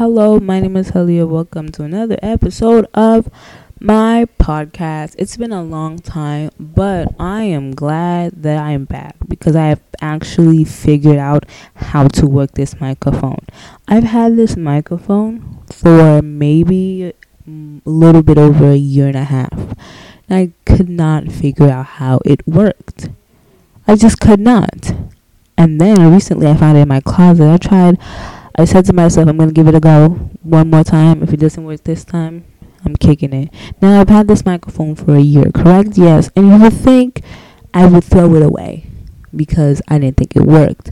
Hello, my name is Helia. Welcome to another episode of my podcast. It's been a long time, but I am glad that I am back because I have actually figured out how to work this microphone. I've had this microphone for maybe a little bit over a year and a half. I could not figure out how it worked. I just could not. And then recently I found it in my closet. I said to myself, I'm going to give it a go one more time. If it doesn't work this time, I'm kicking it. Now, I've had this microphone for a year, correct? Yes. And you would think I would throw it away because I didn't think it worked.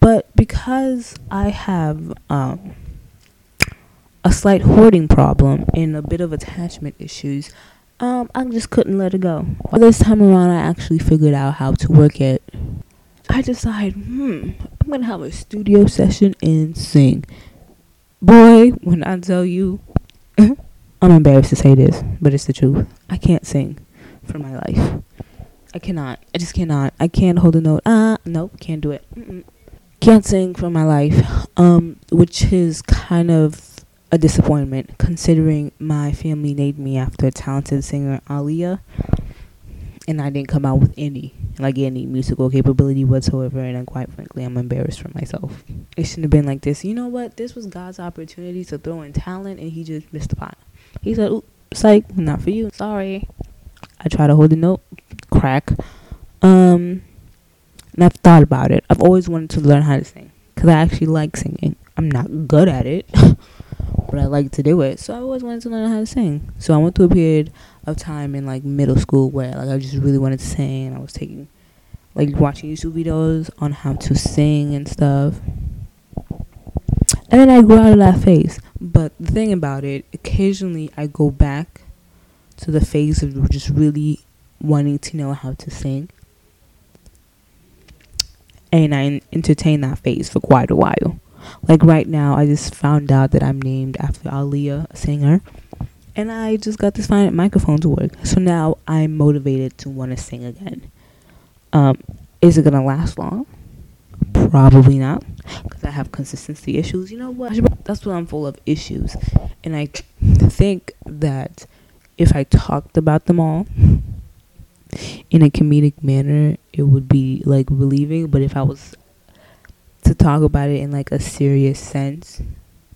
But because I have a slight hoarding problem and a bit of attachment issues, I just couldn't let it go. This time around, I actually figured out how to work it. I decided, I'm going to have a studio session and sing. Boy, when I tell you, I'm embarrassed to say this, but it's the truth. I can't sing for my life. I cannot. I just cannot. I can't hold a note. Nope, can't do it. Can't sing for my life, which is kind of a disappointment considering my family named me after a talented singer, Aaliyah, and I didn't come out with any musical capability whatsoever, and quite frankly, I'm embarrassed for myself. It shouldn't have been like this. You know what? This was God's opportunity to throw in talent, and he just missed the pot. He said, "Ooh, psych, not for you. Sorry." I try to hold a note, crack. And I've thought about it. I've always wanted to learn how to sing because I actually like singing. I'm not good at it. But I like to do it, so I always wanted to learn how to sing. So I went through a period of time in middle school where I just really wanted to sing, and I was taking watching YouTube videos on how to sing and stuff. And then I grew out of that phase. But the thing about it, occasionally I go back to the phase of just really wanting to know how to sing, and I entertained that phase for quite a while. Right now, I just found out that I'm named after Aaliyah, a singer. And I just got this fine microphone to work. So now I'm motivated to want to sing again. Is it going to last long? Probably not. Because I have consistency issues. You know what? That's what I'm full of, issues. And I think that if I talked about them all in a comedic manner, it would be relieving. But if I was to talk about it in a serious sense,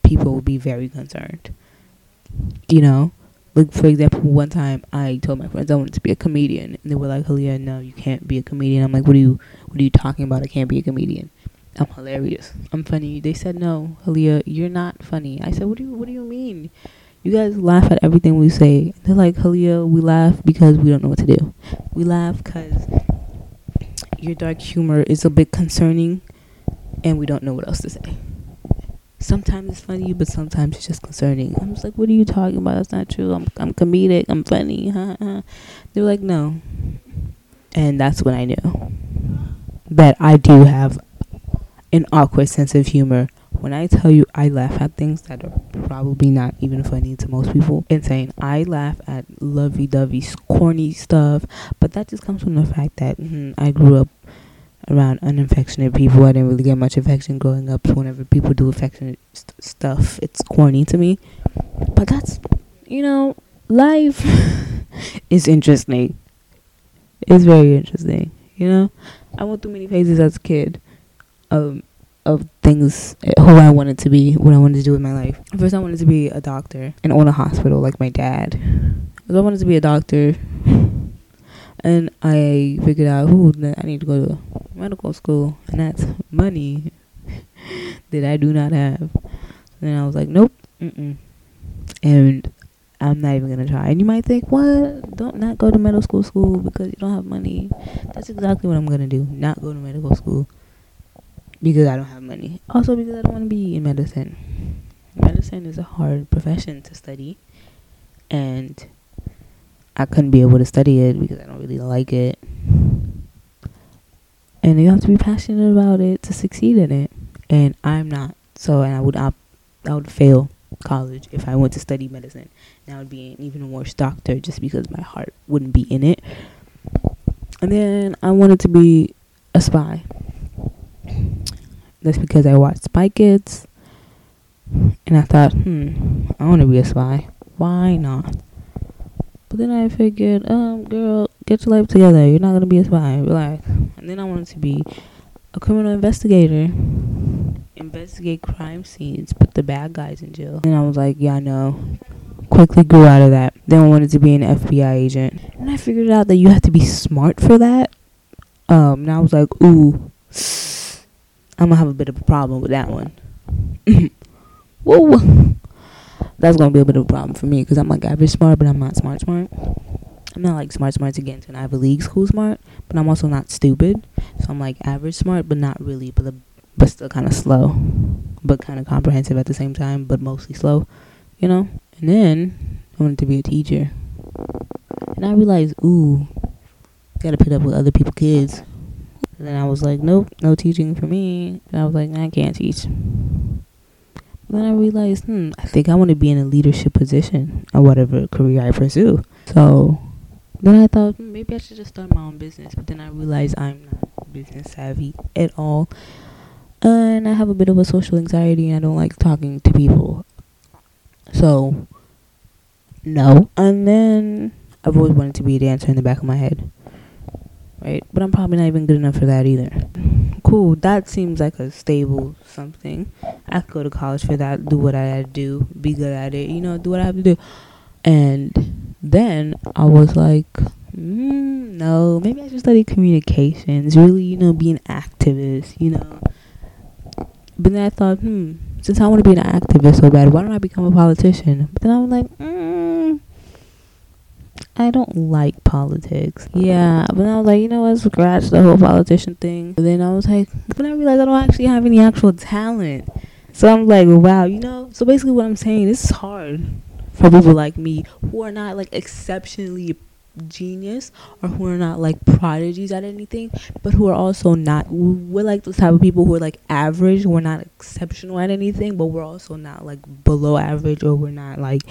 people will be very concerned. You know, for example, one time I told my friends I wanted to be a comedian, and they were like, "Helia, no, you can't be a comedian." I'm like, "What are you talking about? I can't be a comedian. I'm hilarious. I'm funny." They said, "No, Helia, you're not funny." I said, "What do you mean? You guys laugh at everything we say." They're like, "Helia, we laugh because we don't know what to do. We laugh because your dark humor is a bit concerning. And we don't know what else to say. Sometimes it's funny, but sometimes it's just concerning." I'm just like, "What are you talking about? That's not true. I'm comedic. I'm funny." They were like, "No." And that's when I knew that I do have an awkward sense of humor. When I tell you I laugh at things that are probably not even funny to most people, insane. I laugh at lovey-dovey, corny stuff. But that just comes from the fact that I grew up around unaffectionate people. I didn't really get much affection growing up, so whenever people do affectionate stuff, it's corny to me. But that's, life is interesting. It's very interesting, I went through many phases as a kid of things, who I wanted to be, what I wanted to do with my life. First, I wanted to be a doctor and own a hospital like my dad. So I wanted to be a doctor. And I figured out, I need to go to medical school, and that's money that I do not have. And then I was like, nope, and I'm not even gonna try. And you might think, what? Not go to medical school because you don't have money. That's exactly what I'm gonna do. Not go to medical school because I don't have money. Also because I don't want to be in medicine. Medicine is a hard profession to study, and I couldn't be able to study it because I don't really like it. And you have to be passionate about it to succeed in it. And I'm not. So, and I would fail college if I went to study medicine. And I would be an even worse doctor just because my heart wouldn't be in it. And then I wanted to be a spy. That's because I watched Spy Kids. And I thought, I want to be a spy. Why not? But then I figured, girl, get your life together. You're not going to be a spy. Relax. And then I wanted to be a criminal investigator. Investigate crime scenes. Put the bad guys in jail. And I was like, yeah, I know. Quickly grew out of that. Then I wanted to be an FBI agent. And I figured out that you have to be smart for that. And I was like, ooh, I'm going to have a bit of a problem with that one. Whoa. That's going to be a bit of a problem for me because I'm like average smart, but I'm not smart. I'm not like smart to get into an Ivy League school smart, but I'm also not stupid. So I'm like average smart, but not really, but still kind of slow, but kind of comprehensive at the same time, but mostly slow, you know? And then I wanted to be a teacher. And I realized, ooh, got to put up with other people's kids. And then I was like, nope, no teaching for me. And I was like, I can't teach. Then I realized, I think I want to be in a leadership position or whatever career I pursue. So then I thought, maybe I should just start my own business. But then I realized I'm not business savvy at all. And I have a bit of a social anxiety and I don't like talking to people. So, no. And then I've always wanted to be a dancer in the back of my head. Right? But I'm probably not even good enough for that either. Cool, that seems like a stable something. I could go to college for that, do what I had to do, be good at it, you know, do what I have to do. And then I was like, no, maybe I should study communications, really, you know, be an activist, you know. But then I thought, since I want to be an activist so bad, why don't I become a politician? But then I was like, I don't like politics. Yeah, but I was like, you know what, scratch the whole politician thing. But then I was like, but I realized I don't actually have any actual talent. So I'm like, wow, you know? So basically what I'm saying, this is hard for people like me who are not, like, exceptionally genius or who are not, like, prodigies at anything, but who are also not, we're, like, those type of people who are, like, average. We're not exceptional at anything, but we're also not, like, below average or we're not, like,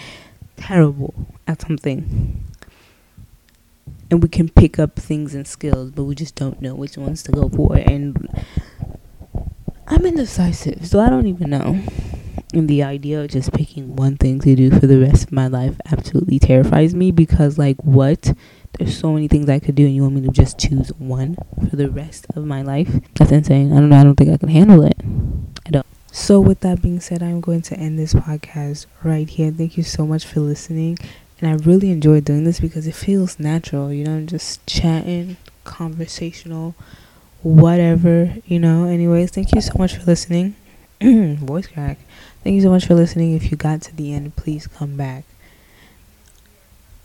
terrible at something. And we can pick up things and skills, but we just don't know which ones to go for. And I'm indecisive, so I don't even know. And the idea of just picking one thing to do for the rest of my life absolutely terrifies me because, like, what? There's so many things I could do, and you want me to just choose one for the rest of my life? That's insane. I don't know. I don't think I can handle it. I don't. So with that being said, I'm going to end this podcast right here. Thank you so much for listening. And I really enjoy doing this because it feels natural, you know, I'm just chatting, conversational, whatever, you know. Anyways, thank you so much for listening. Voice crack. Thank you so much for listening. If you got to the end, please come back.